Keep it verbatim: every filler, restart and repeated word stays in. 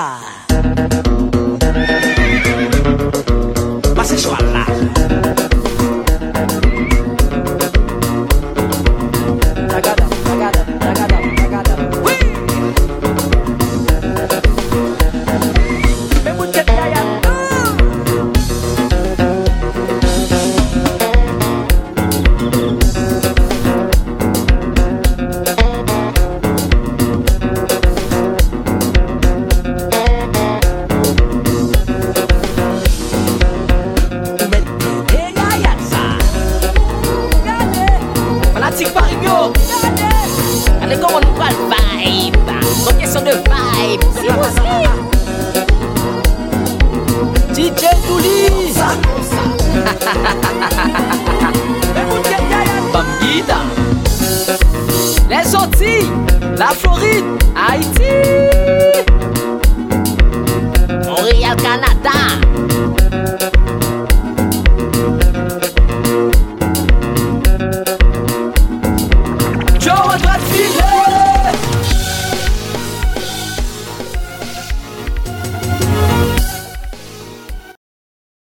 ça. Passez choix là. Tagada, tagada, tagada, tagada. Oui. Mais vous êtes là, y'a la Floride, Haïti, Montréal, Canada.